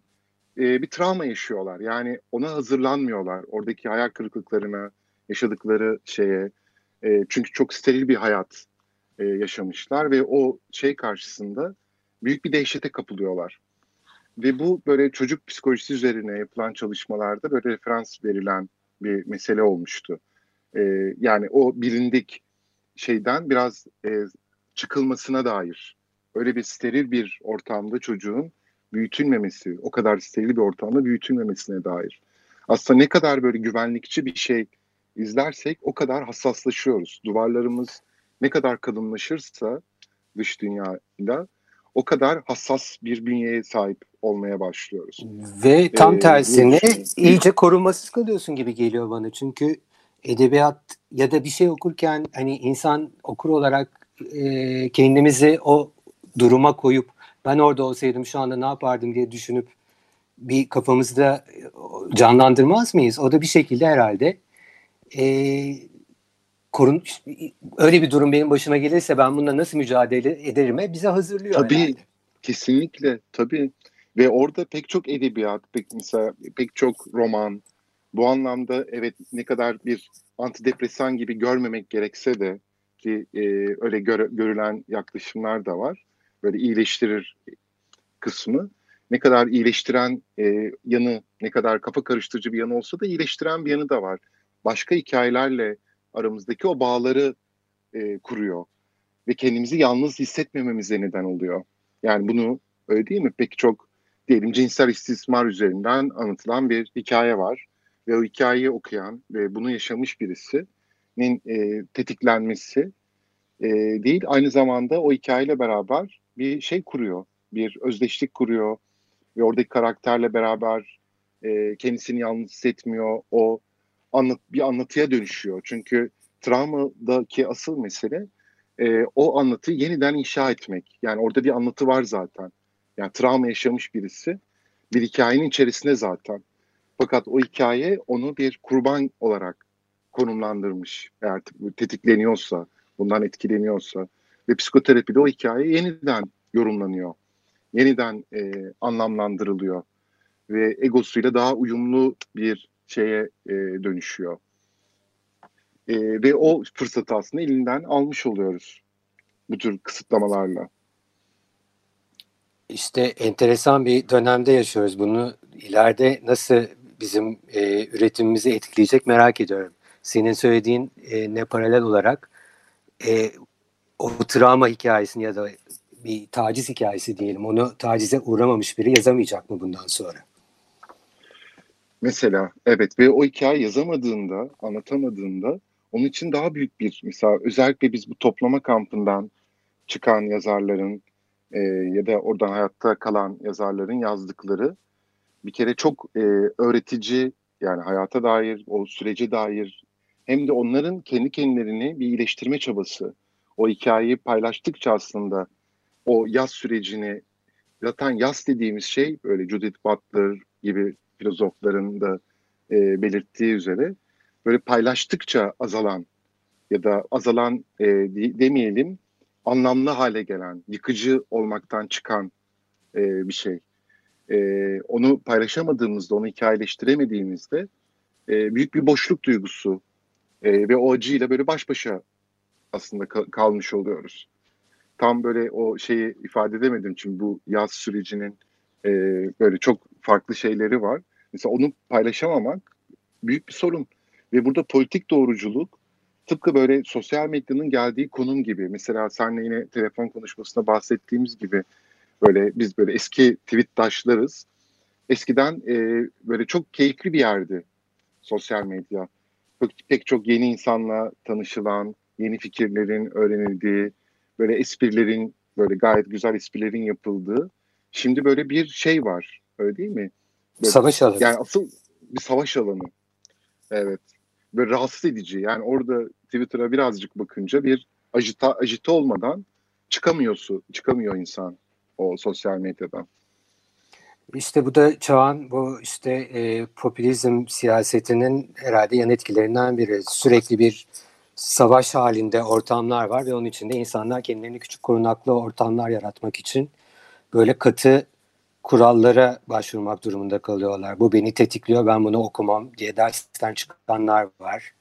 bir travma yaşıyorlar. Yani ona hazırlanmıyorlar. Oradaki hayal kırıklıklarına, yaşadıkları şeye. Çünkü çok steril bir hayat yaşamışlar ve o şey karşısında büyük bir dehşete kapılıyorlar. Ve bu böyle çocuk psikolojisi üzerine yapılan çalışmalarda böyle referans verilen bir mesele olmuştu. Yani o bilindik şeyden biraz çıkılmasına dair öyle bir steril bir ortamda çocuğun büyütülmemesi, o kadar steril bir ortamda büyütülmemesine dair. Aslında ne kadar böyle güvenlikçi bir şey izlersek o kadar hassaslaşıyoruz. Duvarlarımız ne kadar kalınlaşırsa dış dünyayla o kadar hassas bir bünyeye sahip olmaya başlıyoruz. Ve tam tersine iyice korunmasız kalıyorsun gibi geliyor bana. Çünkü edebiyat ya da bir şey okurken hani insan okur olarak kendimizi o duruma koyup ben orada olsaydım şu anda ne yapardım diye düşünüp bir kafamızda canlandırmaz mıyız? O da bir şekilde herhalde öyle bir durum benim başıma gelirse ben bununla nasıl mücadele ederim'e bize hazırlıyor. Tabii herhalde. Kesinlikle tabii ve orada pek çok edebiyat, pek çok roman bu anlamda evet ne kadar bir antidepresan gibi görmemek gerekse de ki öyle görülen yaklaşımlar da var. Böyle iyileştirir kısmı. Ne kadar iyileştiren yanı, ne kadar kafa karıştırıcı bir yanı olsa da iyileştiren bir yanı da var. Başka hikayelerle aramızdaki o bağları kuruyor. Ve kendimizi yalnız hissetmememize neden oluyor. Yani bunu öyle değil mi? Pek çok diyelim cinsel istismar üzerinden anlatılan bir hikaye var. Ve o hikayeyi okuyan ve bunu yaşamış birisinin tetiklenmesi değil. Aynı zamanda o hikayeyle beraber bir şey kuruyor. Bir özdeşlik kuruyor. Ve oradaki karakterle beraber kendisini yalnız hissetmiyor. O bir anlatıya dönüşüyor. Çünkü travmadaki asıl mesele o anlatıyı yeniden inşa etmek. Yani orada bir anlatı var zaten. Yani travma yaşamış birisi bir hikayenin içerisinde zaten. Fakat o hikaye onu bir kurban olarak konumlandırmış. Eğer tetikleniyorsa, bundan etkileniyorsa ve psikoterapide o hikaye yeniden yorumlanıyor. Yeniden anlamlandırılıyor ve egosuyla daha uyumlu bir şeye dönüşüyor. Ve o fırsatı aslında elinden almış oluyoruz bu tür kısıtlamalarla. İşte enteresan bir dönemde yaşıyoruz bunu. İleride nasıl bizim üretimimizi etkileyecek merak ediyorum. Senin söylediğin ne paralel olarak o travma hikayesini ya da bir taciz hikayesi diyelim. Onu tacize uğramamış biri yazamayacak mı bundan sonra? Mesela evet ve o hikaye yazamadığında, anlatamadığında onun için daha büyük bir mesela özellikle biz bu toplama kampından çıkan yazarların ya da oradan hayatta kalan yazarların yazdıkları bir kere çok öğretici yani hayata dair, o sürece dair hem de onların kendi kendilerini bir iyileştirme çabası. O hikayeyi paylaştıkça aslında o yaz sürecini zaten yaz dediğimiz şey böyle Judith Butler gibi filozofların da belirttiği üzere böyle paylaştıkça azalan ya da azalan demeyelim anlamlı hale gelen, yıkıcı olmaktan çıkan bir şey. Onu paylaşamadığımızda, onu hikayeleştiremediğimizde büyük bir boşluk duygusu ve o acıyla böyle baş başa aslında kalmış oluyoruz. Tam böyle o şeyi ifade edemedim çünkü bu yaz sürecinin böyle çok farklı şeyleri var. Mesela onu paylaşamamak büyük bir sorun. Ve burada politik doğruculuk tıpkı böyle sosyal medyanın geldiği konum gibi. Mesela senle yine telefon konuşmasında bahsettiğimiz gibi böyle biz böyle eski tweet taşlarız. Eskiden böyle çok keyifli bir yerdi sosyal medya. Pek çok yeni insanla tanışılan, yeni fikirlerin öğrenildiği, böyle esprilerin, böyle gayet güzel esprilerin yapıldığı. Şimdi böyle bir şey var, öyle değil mi? Böyle, savaş alanı. Yani asıl bir savaş alanı. Evet. Böyle rahatsız edici. Yani orada Twitter'a birazcık bakınca bir ajite olmadan çıkamıyor insan o sosyal medyadan. İşte bu da çağın bu işte popülizm siyasetinin herhalde yan etkilerinden biri. Sürekli bir savaş halinde ortamlar var ve onun içinde insanlar kendilerini küçük korunaklı ortamlar yaratmak için böyle katı kurallara başvurmak durumunda kalıyorlar. Bu beni tetikliyor, ben bunu okumam diye dersten çıkanlar var.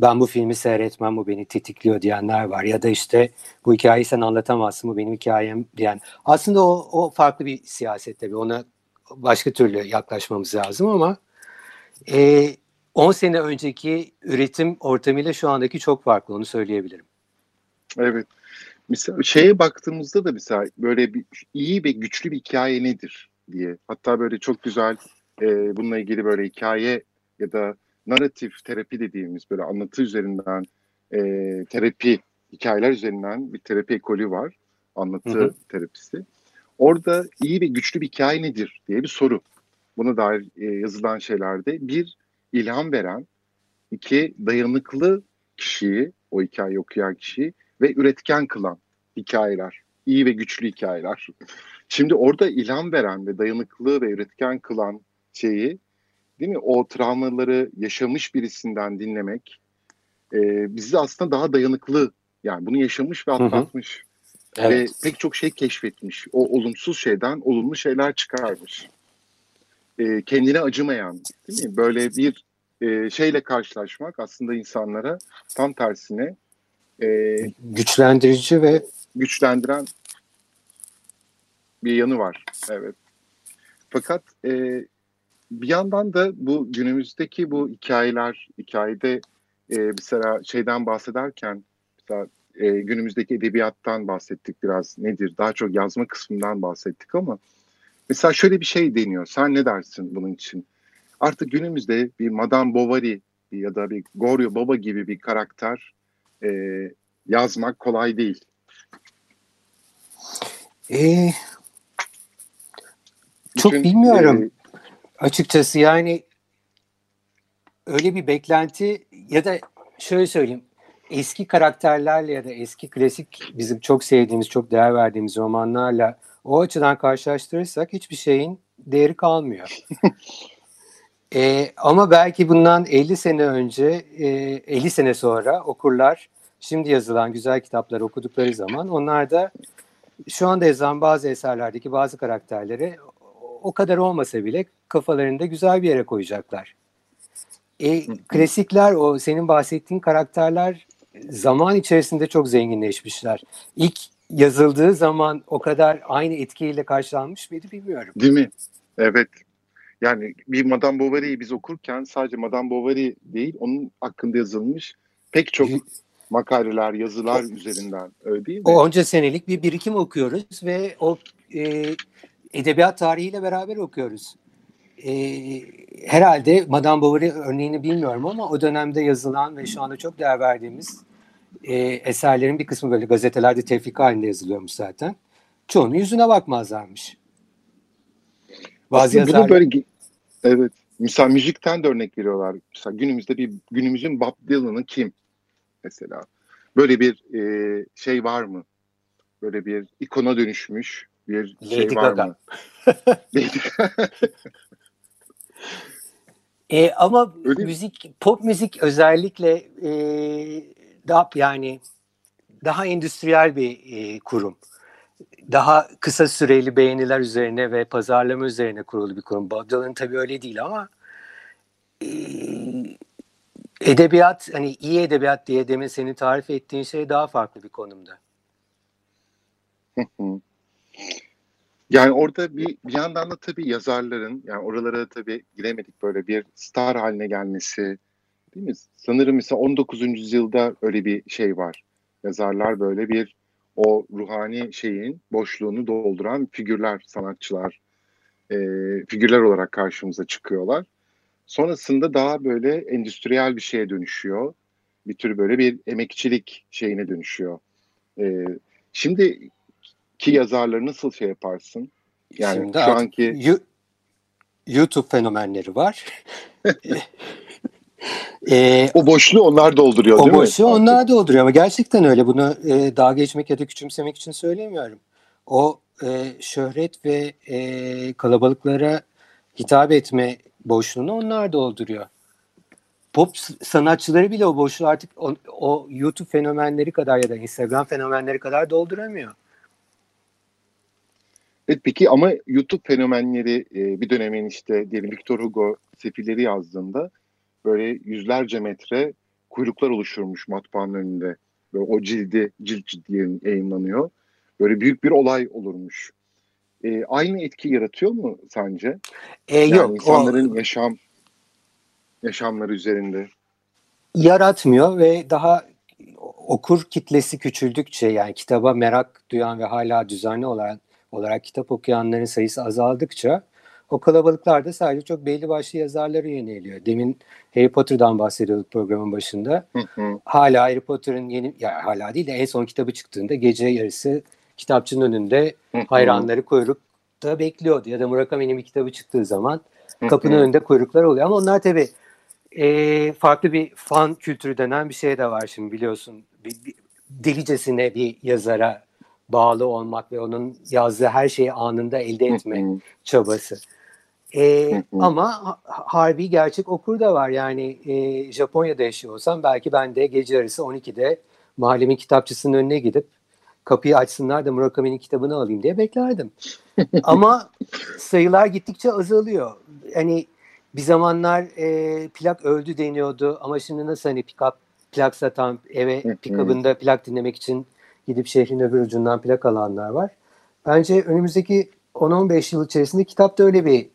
ben bu filmi seyretmem, bu beni tetikliyor diyenler var. Ya da işte bu hikayeyi sen anlatamazsın, bu benim hikayem diyen. Aslında o farklı bir siyaset tabii. Ona başka türlü yaklaşmamız lazım ama 10 sene önceki üretim ortamıyla şu andaki çok farklı, onu söyleyebilirim. Evet. Mesela şeye baktığımızda da mesela böyle bir iyi ve güçlü bir hikaye nedir diye. Hatta böyle çok güzel bununla ilgili böyle hikaye ya da narratif terapi dediğimiz böyle anlatı üzerinden terapi, hikayeler üzerinden bir terapi ekolü var. Anlatı Hı-hı. terapisi. Orada iyi ve güçlü bir hikaye nedir diye bir soru. Buna dair yazılan şeylerde bir ilham veren, iki dayanıklı kişiyi, o hikayeyi okuyan kişiyi ve üretken kılan hikayeler, iyi ve güçlü hikayeler. Şimdi orada ilham veren ve dayanıklı ve üretken kılan şeyi, değil mi? O travmaları yaşamış birisinden dinlemek bizi aslında daha dayanıklı, yani bunu yaşamış ve atlatmış. Hı hı. Evet. Ve pek çok şey keşfetmiş. O olumsuz şeyden olumlu şeyler çıkarmış. Kendine acımayan, değil mi? Böyle bir şeyle karşılaşmak aslında insanlara tam tersine güçlendirici ve güçlendiren bir yanı var. Evet. Fakat bir yandan da bu günümüzdeki bu hikayede mesela şeyden bahsederken mesela, günümüzdeki edebiyattan bahsettik biraz, nedir? Daha çok yazma kısmından bahsettik ama mesela şöyle bir şey deniyor. Sen ne dersin bunun için? Artık günümüzde bir Madame Bovary ya da bir Goriot Baba gibi bir karakter yazmak kolay değil. Çok bilmiyorum. Açıkçası yani öyle bir beklenti ya da şöyle söyleyeyim. Eski karakterlerle ya da eski klasik bizim çok sevdiğimiz, çok değer verdiğimiz romanlarla o açıdan karşılaştırırsak hiçbir şeyin değeri kalmıyor. Ama belki bundan 50 sene önce, 50 sene sonra okurlar şimdi yazılan güzel kitapları okudukları zaman onlar da şu anda yazan bazı eserlerdeki bazı karakterleri o kadar olmasa bile kafalarında güzel bir yere koyacaklar. Klasikler, o senin bahsettiğin karakterler zaman içerisinde çok zenginleşmişler. İlk yazıldığı zaman o kadar aynı etkiyle karşılanmış mıydı bilmiyorum. Değil mi? Evet. Yani bir Madame Bovary'yi biz okurken sadece Madame Bovary değil, onun hakkında yazılmış pek çok makaleler, yazılar üzerinden, öyle değil mi? O onca senelik bir birikim okuyoruz ve o edebiyat tarihiyle beraber okuyoruz. Herhalde Madame Bovary örneğini bilmiyorum ama o dönemde yazılan ve şu anda çok değer verdiğimiz eserlerin bir kısmı böyle gazetelerde tefrika halinde yazılıyormuş zaten. Çoğunun yüzüne bakmazlarmış. Aslında bunu böyle, evet, mesela müzikten de örnek veriyorlar. Mesela günümüzde günümüzün Bob Dylan'ı kim? Mesela böyle bir şey var mı? Böyle bir ikona dönüşmüş bir Lady şey var Gaga mı? Ama öyle müzik, pop müzik özellikle yani daha endüstriyel bir kurum. Daha kısa süreli beğeniler üzerine ve pazarlama üzerine kurulu bir kurum. Bob Dylan tabii öyle değil ama edebiyat, hani iyi edebiyat diye demin senin tarif ettiğin şey daha farklı bir konumda. Yani orada bir yandan da tabii yazarların, yani oralara tabii giremedik, böyle bir star haline gelmesi, değil mi? Sanırım mesela 19. yüzyılda öyle bir şey var. Yazarlar böyle bir o ruhani şeyin boşluğunu dolduran figürler, sanatçılar, figürler olarak karşımıza çıkıyorlar. Sonrasında daha böyle endüstriyel bir şeye dönüşüyor. Bir tür böyle bir emekçilik şeyine dönüşüyor. Şimdiki yazarları nasıl şey yaparsın? Yani şimdi şu anki YouTube fenomenleri var. O boşluğu onlar dolduruyor, değil mi? O boşluğu onlar dolduruyor ama gerçekten öyle. Bunu dalga geçmek ya da küçümsemek için söylemiyorum. O şöhret ve kalabalıklara hitap etme boşluğunu onlar dolduruyor. Pop sanatçıları bile o boşluğu artık o YouTube fenomenleri kadar ya da Instagram fenomenleri kadar dolduramıyor. Evet, peki ama YouTube fenomenleri bir dönemin işte diyelim Victor Hugo Sefilleri yazdığında böyle yüzlerce metre kuyruklar oluşturmuş matbaanın önünde. Böyle o cilt yayınlanıyor. Böyle büyük bir olay olurmuş. Aynı etki yaratıyor mu sence? Yani yok. İnsanların yaşamları üzerinde. Yaratmıyor ve daha okur kitlesi küçüldükçe, yani kitaba merak duyan ve hala düzenli olarak kitap okuyanların sayısı azaldıkça o kalabalıklar da sadece çok belli başlı yazarlara yöneliyor. Demin Harry Potter'dan bahsediyorduk programın başında. Hala Harry Potter'ın en son kitabı çıktığında gece yarısı kitapçının önünde hayranları kuyrukta bekliyordu. Ya da Murakami'nin bir kitabı çıktığı zaman kapının önünde kuyruklar oluyor. Ama onlar tabii farklı bir fan kültürü denen bir şey de var şimdi, biliyorsun. Delicesine bir yazara bağlı olmak ve onun yazdığı her şeyi anında elde etme çabası. Ama harbi gerçek okur da var. Yani Japonya'da yaşıyor olsam belki ben de gece yarısı 12'de mahallemin kitapçısının önüne gidip kapıyı açsınlar da Murakami'nin kitabını alayım diye beklerdim. Ama sayılar gittikçe azalıyor. Hani bir zamanlar plak öldü deniyordu ama şimdi nasıl hani plak satan, eve pikabında plak dinlemek için gidip şehrin öbür ucundan plak alanlar var. Bence önümüzdeki 10-15 yıl içerisinde kitap da öyle bir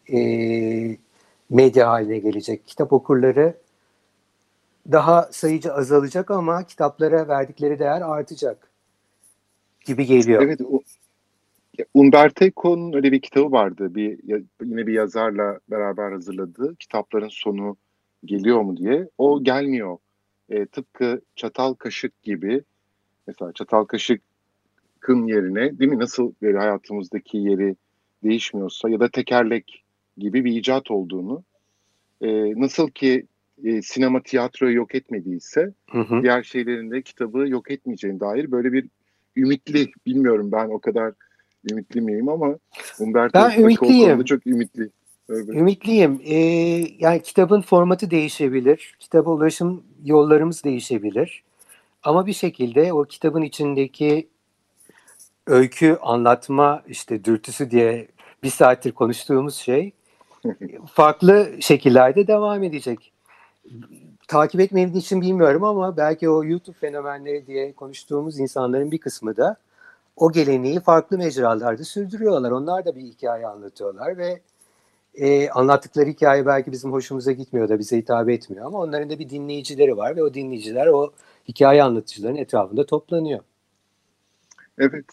medya haline gelecek. Kitap okurları daha sayıca azalacak ama kitaplara verdikleri değer artacak gibi geliyor. Evet, Umberto Eco'nun öyle bir kitabı vardı. Yine bir yazarla beraber hazırladığı, kitapların sonu geliyor mu diye. O gelmiyor. Tıpkı çatal kaşık gibi. Mesela çatal kaşıkın yerine, değil mi, nasıl böyle hayatımızdaki yeri değişmiyorsa, ya da tekerlek gibi bir icat olduğunu, nasıl ki sinema tiyatroyu yok etmediyse diğer şeylerin de kitabı yok etmeyeceğine dair böyle bir ümitli, bilmiyorum ben o kadar ümitli miyim ama Umberto Eco'da çok ümitli. Evet. Ümitliyim. Yani kitabın formatı değişebilir, kitaba ulaşım yollarımız değişebilir. Ama bir şekilde o kitabın içindeki öykü anlatma dürtüsü diye bir saattir konuştuğumuz şey farklı şekillerde devam edecek. Takip etmediğim için bilmiyorum ama belki o YouTube fenomenleri diye konuştuğumuz insanların bir kısmı da o geleneği farklı mecralarda sürdürüyorlar. Onlar da bir hikaye anlatıyorlar ve anlattıkları hikaye belki bizim hoşumuza gitmiyor da bize hitap etmiyor ama onların da bir dinleyicileri var ve o dinleyiciler o hikaye anlatıcıların etrafında toplanıyor. Evet.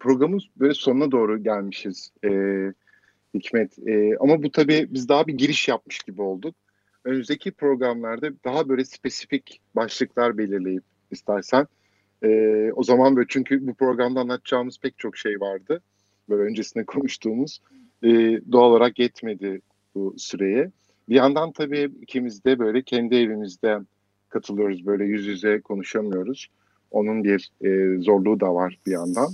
Programın böyle sonuna doğru gelmişiz Hikmet. Ama bu tabii biz daha bir giriş yapmış gibi olduk. Önümüzdeki programlarda daha böyle spesifik başlıklar belirleyip istersen. O zaman böyle, çünkü bu programda anlatacağımız pek çok şey vardı. Böyle öncesinde konuştuğumuz. Doğal olarak yetmedi bu süreye. Bir yandan tabii ikimiz de böyle kendi evimizde katılıyoruz. Böyle yüz yüze konuşamıyoruz. Onun bir zorluğu da var bir yandan.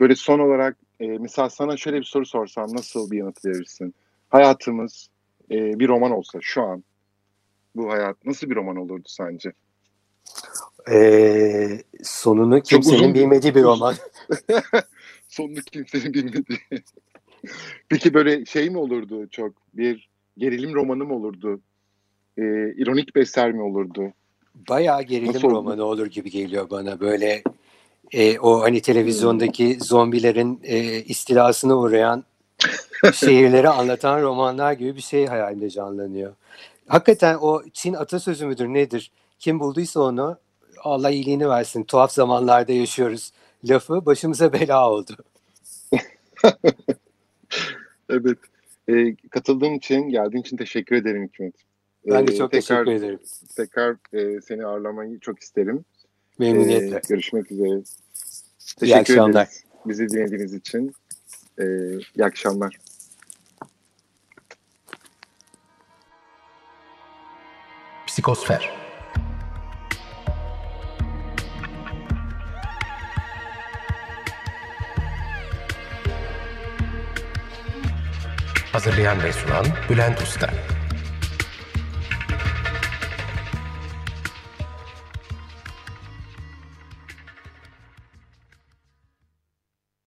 Böyle son olarak mesela sana şöyle bir soru sorsam nasıl bir yanıt verirsin? Hayatımız bir roman olsa şu an, bu hayat nasıl bir roman olurdu sence? Sonunu kimsenin bilmediği bir roman. Sonunu kimsenin bilmediği. Peki böyle şey mi olurdu çok? Bir gerilim romanı mı olurdu? İronik besler mi olurdu? Bayağı gerilim romanı olur gibi geliyor bana. Böyle o hani televizyondaki zombilerin istilasına uğrayan şehirleri anlatan romanlar gibi bir şey hayalimde canlanıyor. Hakikaten o Çin atasözü müdür nedir? Kim bulduysa onu Allah iyiliğini versin. Tuhaf zamanlarda yaşıyoruz lafı başımıza bela oldu. Evet. Katıldığım için, geldiğin için teşekkür ederim Hikmet. Ben de çok teşekkür ederim. Tekrar seni ağırlamayı çok isterim. Memnuniyetle. Görüşmek üzere. Teşekkür İyi akşamlar. Ederiz. Bizi dinlediğiniz için. İyi akşamlar. Psikosfer. Hazırlayan ve sunan Bülent Usta.